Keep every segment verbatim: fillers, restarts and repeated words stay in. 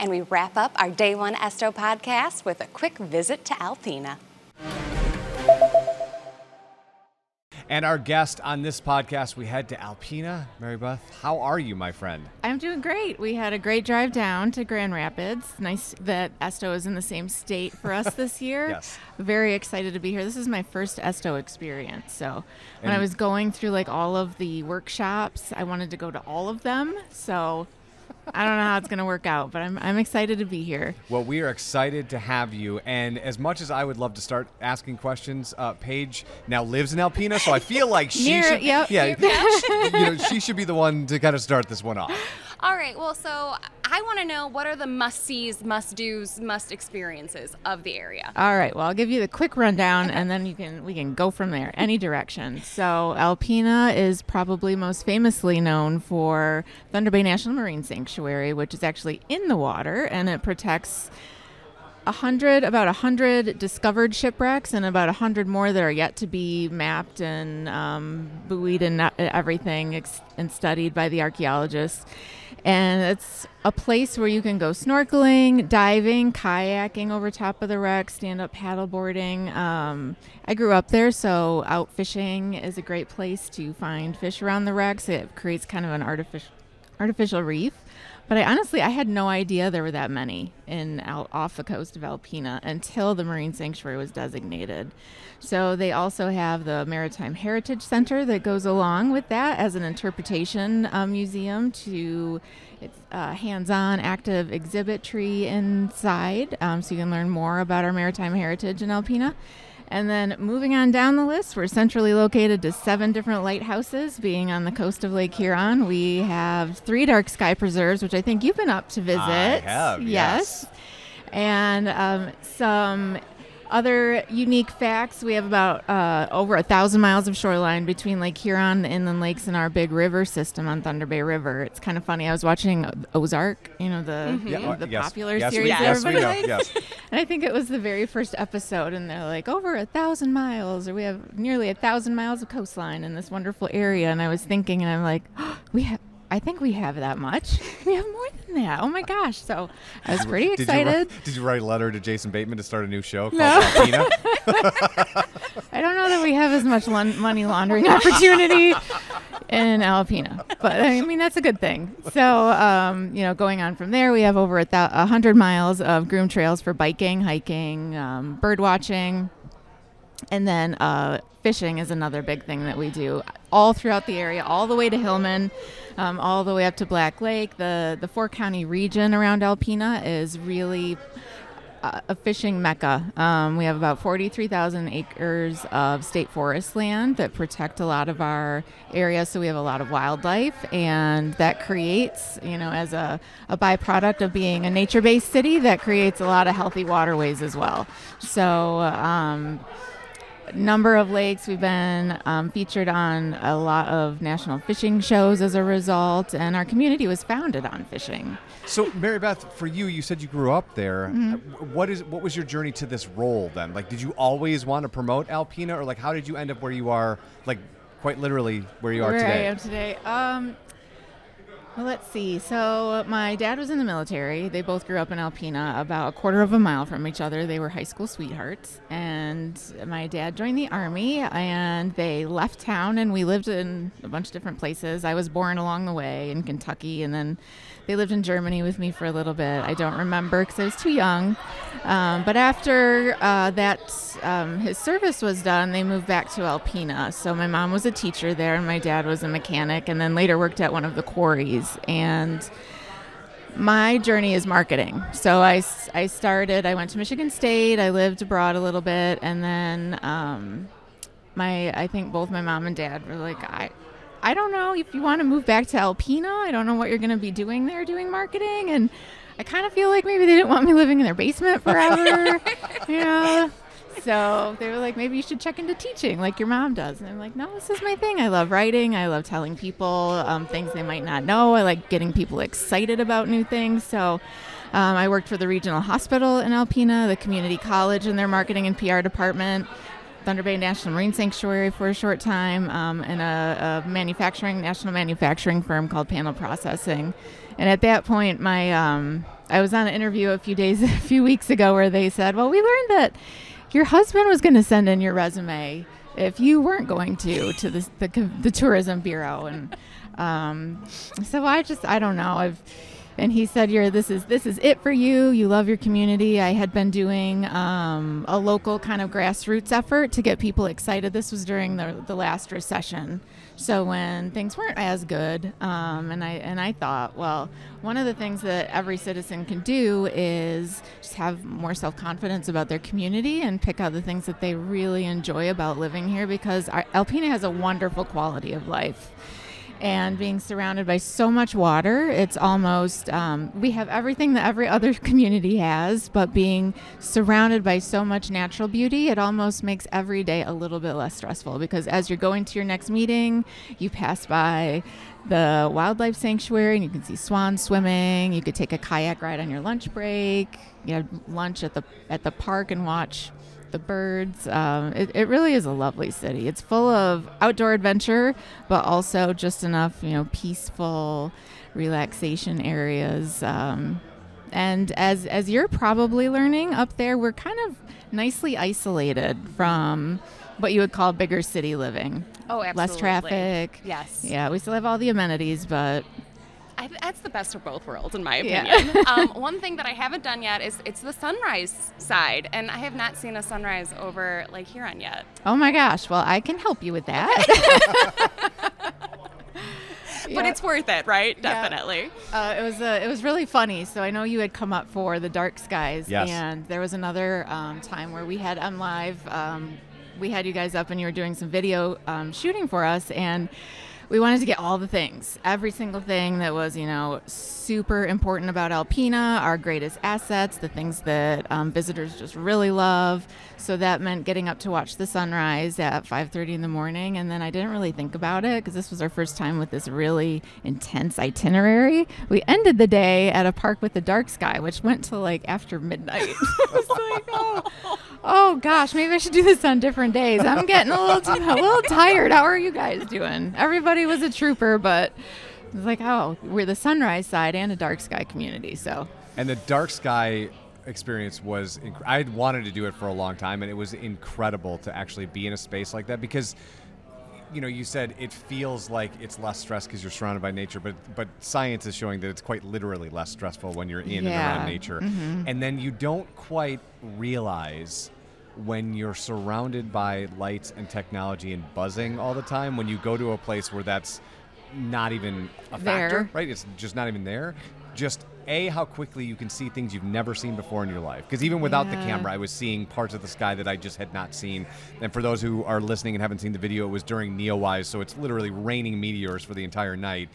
And we wrap up our Day One ESTO podcast with a quick visit to Alpena. And our guest on this podcast, we head to Alpena. Mary Beth, how are you, my friend? I'm doing great. We had a great drive down to Grand Rapids. Nice that ESTO is in the same state for us this year. Yes. Very excited to be here. This is my first ESTO experience. So when and I was going through like all of the workshops, I wanted to go to all of them. So I don't know how it's going to work out, but I'm I'm excited to be here. Well, we are excited to have you. And as much as I would love to start asking questions, uh, Paige now lives in Alpena, so I feel like she Near, should, yep, yeah, yep. you know, she should be the one to kind of start this one off. All right. Well, so I want to know, what are the must-sees, must-dos, must-experiences of the area? All right. Well, I'll give you the quick rundown, okay, and then you can we can go from there, any direction. So Alpena is probably most famously known for Thunder Bay National Marine Sanctuary, which is actually in the water, and it protects a hundred, about a hundred discovered shipwrecks, and about a hundred more that are yet to be mapped and um, buoyed and not, everything ex- and studied by the archaeologists. And it's a place where you can go snorkeling, diving, kayaking over top of the wreck, stand-up paddleboarding. Um, I grew up there, so out fishing is a great place to find fish around the wrecks. It creates kind of an artificial, artificial reef. But I honestly, I had no idea there were that many in out, off the coast of Alpena until the Marine Sanctuary was designated. So they also have the Maritime Heritage Center that goes along with that as an interpretation um, museum to it's uh, hands-on active exhibit tree inside. Um, so you can learn more about our maritime heritage in Alpena. And then moving on down the list, we're centrally located to seven different lighthouses being on the coast of Lake Huron. We have three dark sky preserves, which I think you've been up to visit. I have, yes. yes. And um, some other unique facts. We have about uh, over a thousand miles of shoreline between Lake Huron, the inland lakes, and our big river system on Thunder Bay River. It's kind of funny. I was watching Ozark, you know, the, mm-hmm. yeah, the yes. popular yes, series yes, everybody yes, likes. Yes. And I think it was the very first episode, and they're like, over a thousand miles, or we have nearly a thousand miles of coastline in this wonderful area. And I was thinking, and I'm like, oh, we have, I think we have that much. We have more than that. Oh my gosh. So I was pretty excited. Did you write, did you write a letter to Jason Bateman to start a new show called no. Alpena? I don't know that we have as much lon- money laundering opportunity in Alpena, but I mean, that's a good thing. So, um, you know, going on from there, we have over a th- one hundred miles of groomed trails for biking, hiking, um, bird watching, and then uh, fishing is another big thing that we do all throughout the area, all the way to Hillman. Um, all the way up to Black Lake. The the four county region around Alpena is really a, a fishing mecca. Um, we have about forty-three thousand acres of state forest land that protect a lot of our area, so we have a lot of wildlife, and that creates, you know, as a, a byproduct of being a nature-based city, that creates a lot of healthy waterways as well. So um, number of lakes. We've been um, featured on a lot of national fishing shows as a result, and our community was founded on fishing. So, Mary Beth, for you, you said you grew up there. Mm-hmm. What is what was your journey to this role then? Like, did you always want to promote Alpena, or like, how did you end up where you are? Like, quite literally, where you where are today. Where I am today. Um, Well, let's see. So my dad was in the military. They both grew up in Alpena, about a quarter of a mile from each other. They were high school sweethearts. And my dad joined the Army, and they left town, and we lived in a bunch of different places. I was born along the way in Kentucky, and then they lived in Germany with me for a little bit. I don't remember because I was too young. Um, but after uh, that, um, his service was done, they moved back to Alpena. So my mom was a teacher there, and my dad was a mechanic, and then later worked at one of the quarries. And my journey is marketing. So I, I started, I went to Michigan State, I lived abroad a little bit, and then um, my I think both my mom and dad were like, I I don't know if you want to move back to Alpena. I don't know what you're going to be doing there doing marketing. And I kind of feel like maybe they didn't want me living in their basement forever. You know? So they were like, maybe you should check into teaching like your mom does. And I'm like, no, this is my thing. I love writing. I love telling people um, things they might not know. I like getting people excited about new things. So um, I worked for the regional hospital in Alpena, the community college in their marketing and P R department. Thunder Bay National Marine Sanctuary for a short time, um, in a, a manufacturing, national manufacturing firm called Panel Processing. And at that point, my um, I was on an interview a few days, a few weeks ago, where they said, "Well, we learned that your husband was going to send in your resume if you weren't going to to the the, the tourism bureau." And um, so I just I don't know. I've And he said, "You're this is this is it for you. You love your community." I had been doing um, a local kind of grassroots effort to get people excited. This was during the the last recession, so when things weren't as good, um, and I and I thought, well, one of the things that every citizen can do is just have more self-confidence about their community and pick out the things that they really enjoy about living here, because our, Alpena has a wonderful quality of life. And being surrounded by so much water, it's almost, um, we have everything that every other community has, but being surrounded by so much natural beauty, it almost makes every day a little bit less stressful, because as you're going to your next meeting, you pass by the wildlife sanctuary and you can see swans swimming, you could take a kayak ride on your lunch break, you have lunch at the at the park and watch the birds. Um, it, it really is a lovely city. It's full of outdoor adventure, but also just enough, you know, peaceful relaxation areas. Um, and as as you're probably learning up there, we're kind of nicely isolated from what you would call bigger city living. Oh, absolutely. Less traffic. Yes. Yeah, we still have all the amenities, but I, that's the best of both worlds, in my opinion. Yeah. um, one thing that I haven't done yet is it's the sunrise side, and I have not seen a sunrise over Lake Huron yet. Oh my gosh! Well, I can help you with that. But yeah. It's worth it, right? Definitely. Yeah. Uh, it was uh, it was really funny. So I know you had come up for the dark skies, yes. And there was another um, time where we had M Live. Um, we had you guys up, and you were doing some video um, shooting for us, and we wanted to get all the things, every single thing that was, you know, super important about Alpena, our greatest assets, the things that um, visitors just really love. So that meant getting up to watch the sunrise at five thirty in the morning. And then I didn't really think about it because this was our first time with this really intense itinerary. We ended the day at a park with the dark sky, which went to like after midnight. I was like, oh, oh gosh, maybe I should do this on different days. I'm getting a little, t- a little tired. How are you guys doing? Everybody was a trooper, but it was like, oh, we're the sunrise side and a dark sky community. So, and the dark sky experience was inc- I wanted to do it for a long time, and it was incredible to actually be in a space like that, because, you know, you said it feels like it's less stress because you're surrounded by nature, but but science is showing that it's quite literally less stressful when you're in yeah. and around nature. Mm-hmm. And then you don't quite realize when you're surrounded by lights and technology and buzzing all the time, when you go to a place where that's not even a there. factor, right? It's just not even there. Just A, how quickly you can see things you've never seen before in your life. Because even without yeah. the camera, I was seeing parts of the sky that I just had not seen. And for those who are listening and haven't seen the video, it was during Neowise, so it's literally raining meteors for the entire night.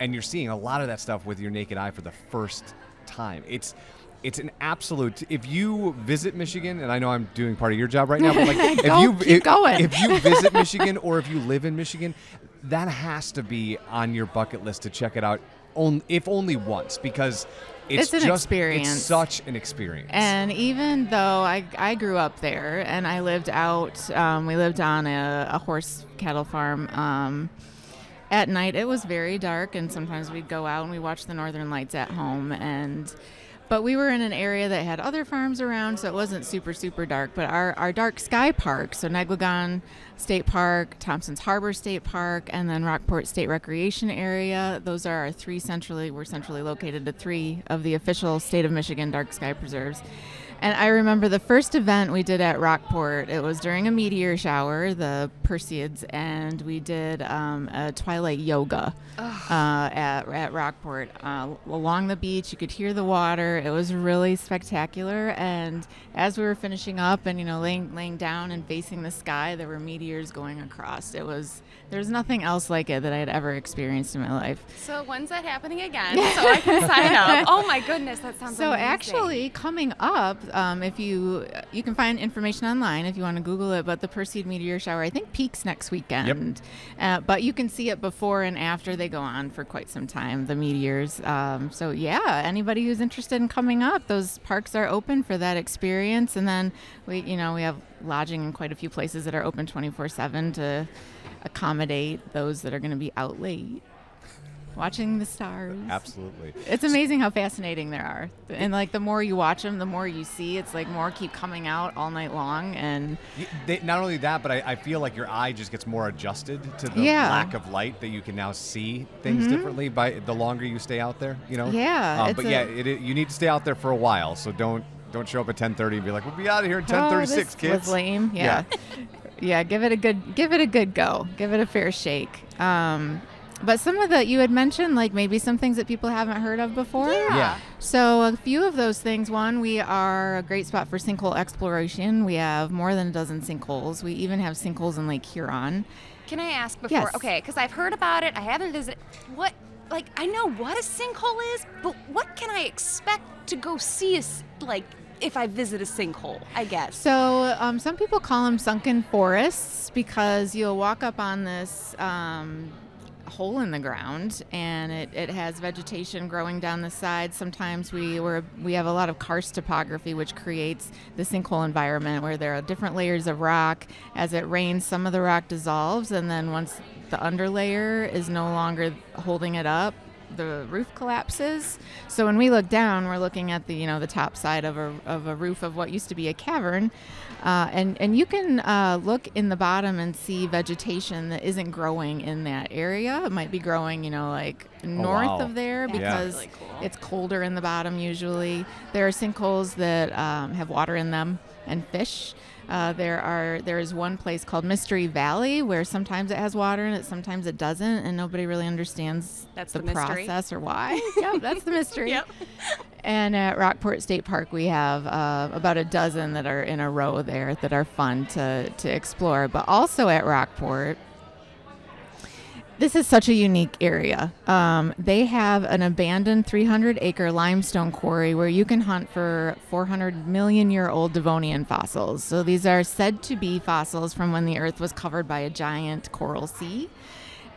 And you're seeing a lot of that stuff with your naked eye for the first time. It's It's an absolute. If you visit Michigan, and I know I'm doing part of your job right now, but like, if you keep if, going. if you visit Michigan or if you live in Michigan, that has to be on your bucket list to check it out, on, if only once, because it's, it's an just experience. It's such an experience. And even though I I grew up there and I lived out, um, we lived on a, a horse cattle farm. Um, at night, it was very dark, and sometimes we'd go out and we watched the northern lights at home and. But we were in an area that had other farms around, so it wasn't super, super dark. But our, our dark sky park, so Negwagon State Park, Thompson's Harbor State Park, and then Rockport State Recreation Area, those are our three centrally, we're centrally located to three of the official state of Michigan dark sky preserves. And I remember the first event we did at Rockport, it was during a meteor shower, the Perseids, and we did um, a twilight yoga uh, at, at Rockport. Uh, along the beach, you could hear the water. It was really spectacular. And as we were finishing up and, you know, laying, laying down and facing the sky, there were meteors going across. It was, there's nothing else like it that I had ever experienced in my life. So when's that happening again? So I can sign up. Oh my goodness, that sounds so amazing. So actually coming up, Um, if you you can find information online if you want to Google it, but the Perseid meteor shower, I think, peaks next weekend. Yep. Uh, but you can see it before and after. They go on for quite some time, the meteors. Um, so yeah, anybody who's interested in coming up, those parks are open for that experience. And then we, you know, we have lodging in quite a few places that are open twenty-four seven to accommodate those that are going to be out late. Watching the stars. Absolutely. It's amazing how fascinating there are. And like the more you watch them, the more you see. It's like more keep coming out all night long. And they, not only that, but I, I feel like your eye just gets more adjusted to the yeah. lack of light, that you can now see things mm-hmm. differently by the longer you stay out there, you know? Yeah. Um, but a, yeah, it, it, you need to stay out there for a while. So don't don't show up at ten thirty and be like, we'll be out of here at ten thirty-six, oh, this kids. Was lame. Yeah. Yeah. yeah, give it a good give it a good go. Give it a fair shake. Um But some of the, you had mentioned, like maybe some things that people haven't heard of before. Yeah. yeah. So a few of those things. One, we are a great spot for sinkhole exploration. We have more than a dozen sinkholes. We even have sinkholes in Lake Huron. Can I ask before? Yes. Okay, because I've heard about it. I haven't visited. What, like, I know what a sinkhole is, but what can I expect to go see, a, like, if I visit a sinkhole, I guess? So um, some people call them sunken forests because you'll walk up on this... Um, hole in the ground, and it, it has vegetation growing down the side. Sometimes we were we have a lot of karst topography, which creates the sinkhole environment where there are different layers of rock. As it rains, some of the rock dissolves, and then once the underlayer is no longer holding it up, the roof collapses. So when we look down, we're looking at the, you know, the top side of a of a roof of what used to be a cavern. Uh, and, and you can uh, look in the bottom and see vegetation that isn't growing in that area. It might be growing, you know, like north oh, wow. of there yeah. because really cool. it's colder in the bottom usually. There are sinkholes that um, have water in them and fish. Uh, there are there is one place called Mystery Valley where sometimes it has water in it, sometimes it doesn't, and nobody really understands that's the, the process or why. yeah, that's the mystery. Yep. And at Rockport State Park, we have uh, about a dozen that are in a row there that are fun to, to explore. But also at Rockport, this is such a unique area. Um, they have an abandoned three hundred acre limestone quarry where you can hunt for four hundred million year old Devonian fossils. So these are said to be fossils from when the earth was covered by a giant coral sea.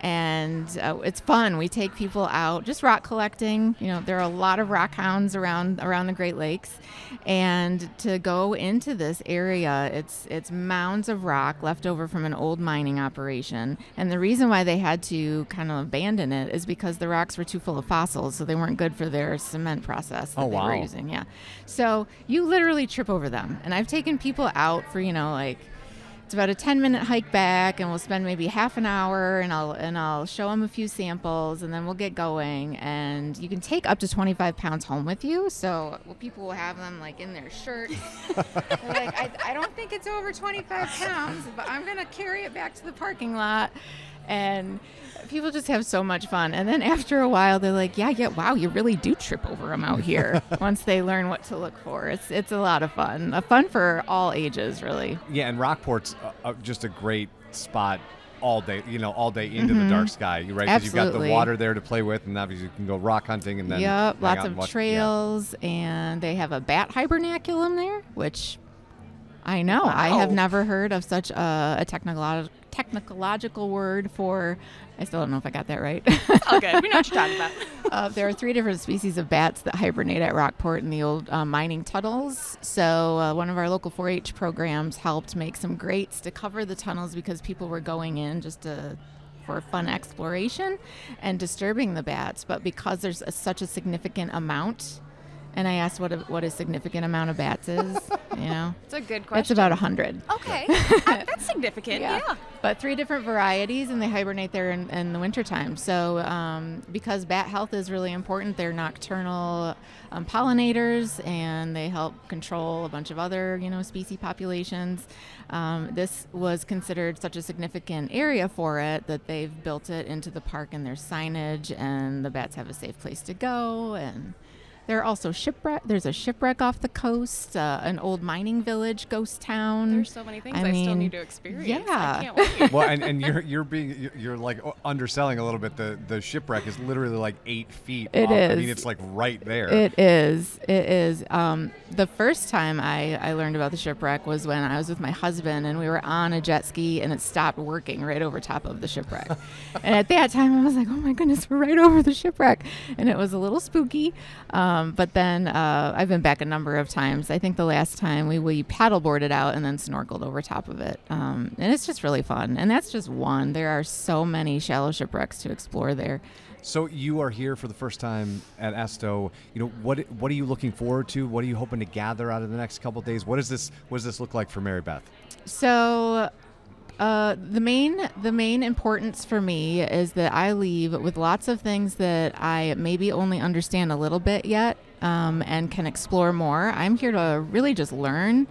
And uh, it's fun. We take people out just rock collecting. You know, there are a lot of rock hounds around around the Great Lakes, and to go into this area, it's it's mounds of rock left over from an old mining operation. And the reason why they had to kind of abandon it is because the rocks were too full of fossils, so they weren't good for their cement process that oh, wow. they were using. Yeah, so you literally trip over them. And I've taken people out for, you know, like, it's about a ten minute hike back, and we'll spend maybe half an hour, and I'll and I'll show them a few samples, and then we'll get going. And you can take up to twenty-five pounds home with you, so well, people will have them like in their shirts. They're like, I, I don't think it's over twenty-five pounds, but I'm gonna carry it back to the parking lot. And people just have so much fun. And then after a while, they're like, yeah, yeah, wow, you really do trip over them out here. Once they learn what to look for, it's it's a lot of fun. A fun for all ages, really. Yeah, and Rockport's uh, just a great spot all day, you know, all day into mm-hmm. the dark sky, right? Because you've got the water there to play with, and obviously you can go rock hunting. And then yep, lots of watch, trails, yeah. and they have a bat hibernaculum there, which I know. Wow. I have never heard of such a, a technological... technological word for, I still don't know if I got that right. Oh, good. We know what you're talking about. uh, there are three different species of bats that hibernate at Rockport in the old uh, mining tunnels. So uh, one of our local four H programs helped make some grates to cover the tunnels because people were going in just to, for fun exploration and disturbing the bats. But because there's a, such a significant amount, and I asked what a, what a significant amount of bats is, you know. It's a good question. It's about one hundred. Okay. I, that's significant, yeah. yeah. But three different varieties, and they hibernate there in, in the wintertime. So um, because bat health is really important, they're nocturnal um, pollinators, and they help control a bunch of other, you know, species populations. Um, this was considered such a significant area for it that they've built it into the park, and there's signage, and the bats have a safe place to go, and... There are also shipwreck. There's a shipwreck off the coast, uh, an old mining village, ghost town. There's so many things I, I mean, still need to experience. Yeah. I can't wait. Well, and, and you're you're being you're like underselling a little bit. The the shipwreck is literally like eight feet. It off. Is. I mean, it's like right there. It is. It is. Um, the first time I, I learned about the shipwreck was when I was with my husband, and we were on a jet ski, and it stopped working right over top of the shipwreck. And at that time, I was like, oh, my goodness, we're right over the shipwreck. And it was a little spooky. Um, but then uh, I've been back a number of times. I think the last time we, we paddleboarded out and then snorkeled over top of it. Um, and it's just really fun. And that's just one. There are so many shallow shipwrecks to explore there. So you are here for the first time at ESTO. You know, what what are you looking forward to? What are you hoping to gather out of the next couple of days? What is this? What does this look like for Mary Beth? So, uh, the main the main importance for me is that I leave with lots of things that I maybe only understand a little bit yet, um, and can explore more. I'm here to really just learn.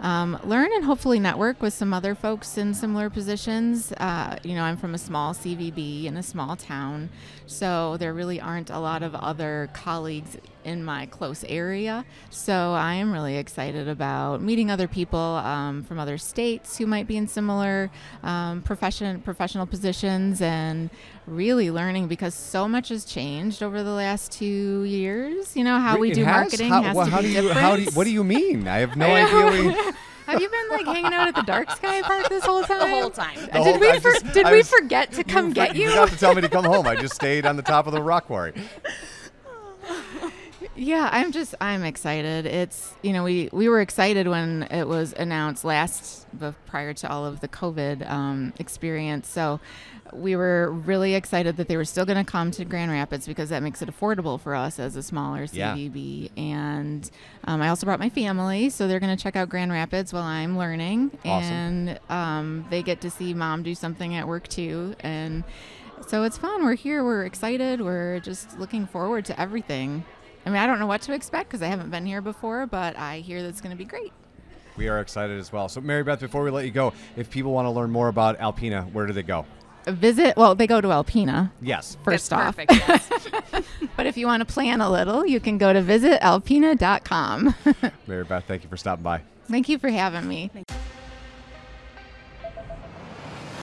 Um, learn and hopefully network with some other folks in similar positions. Uh, you know, I'm from a small C V B in a small town, so there really aren't a lot of other colleagues in my close area. So I am really excited about meeting other people um, from other states who might be in similar um, profession, professional positions, and really learning, because so much has changed over the last two years. You know, how we it do has? marketing how, has well, to how be do you, different. How do you, what do you mean? I have no I idea. What you Have you been like hanging out at the Dark Sky Park this whole time? The whole time. The whole did we time. For, just, did we was, forget to come you get you? You didn't have to tell me to come home. I just stayed on the top of the rock quarry. Yeah, I'm just, I'm excited. It's, you know, we, we were excited when it was announced last, prior to all of the COVID um, experience. So we were really excited that they were still going to come to Grand Rapids, because that makes it affordable for us as a smaller C V B. Yeah. And um, I also brought my family, so they're going to check out Grand Rapids while I'm learning. Awesome. And um, they get to see mom do something at work too. And so it's fun. We're here. We're excited. We're just looking forward to everything. I mean, I don't know what to expect because I haven't been here before, but I hear that's going to be great. We are excited as well. So, Mary Beth, before we let you go, if people want to learn more about Alpena, where do they go? Visit, well, they go to Alpena. Yes. First that's off. Perfect, yes. But if you want to plan a little, you can go to visit alpena dot com. Mary Beth, thank you for stopping by. Thank you for having me. Thank you.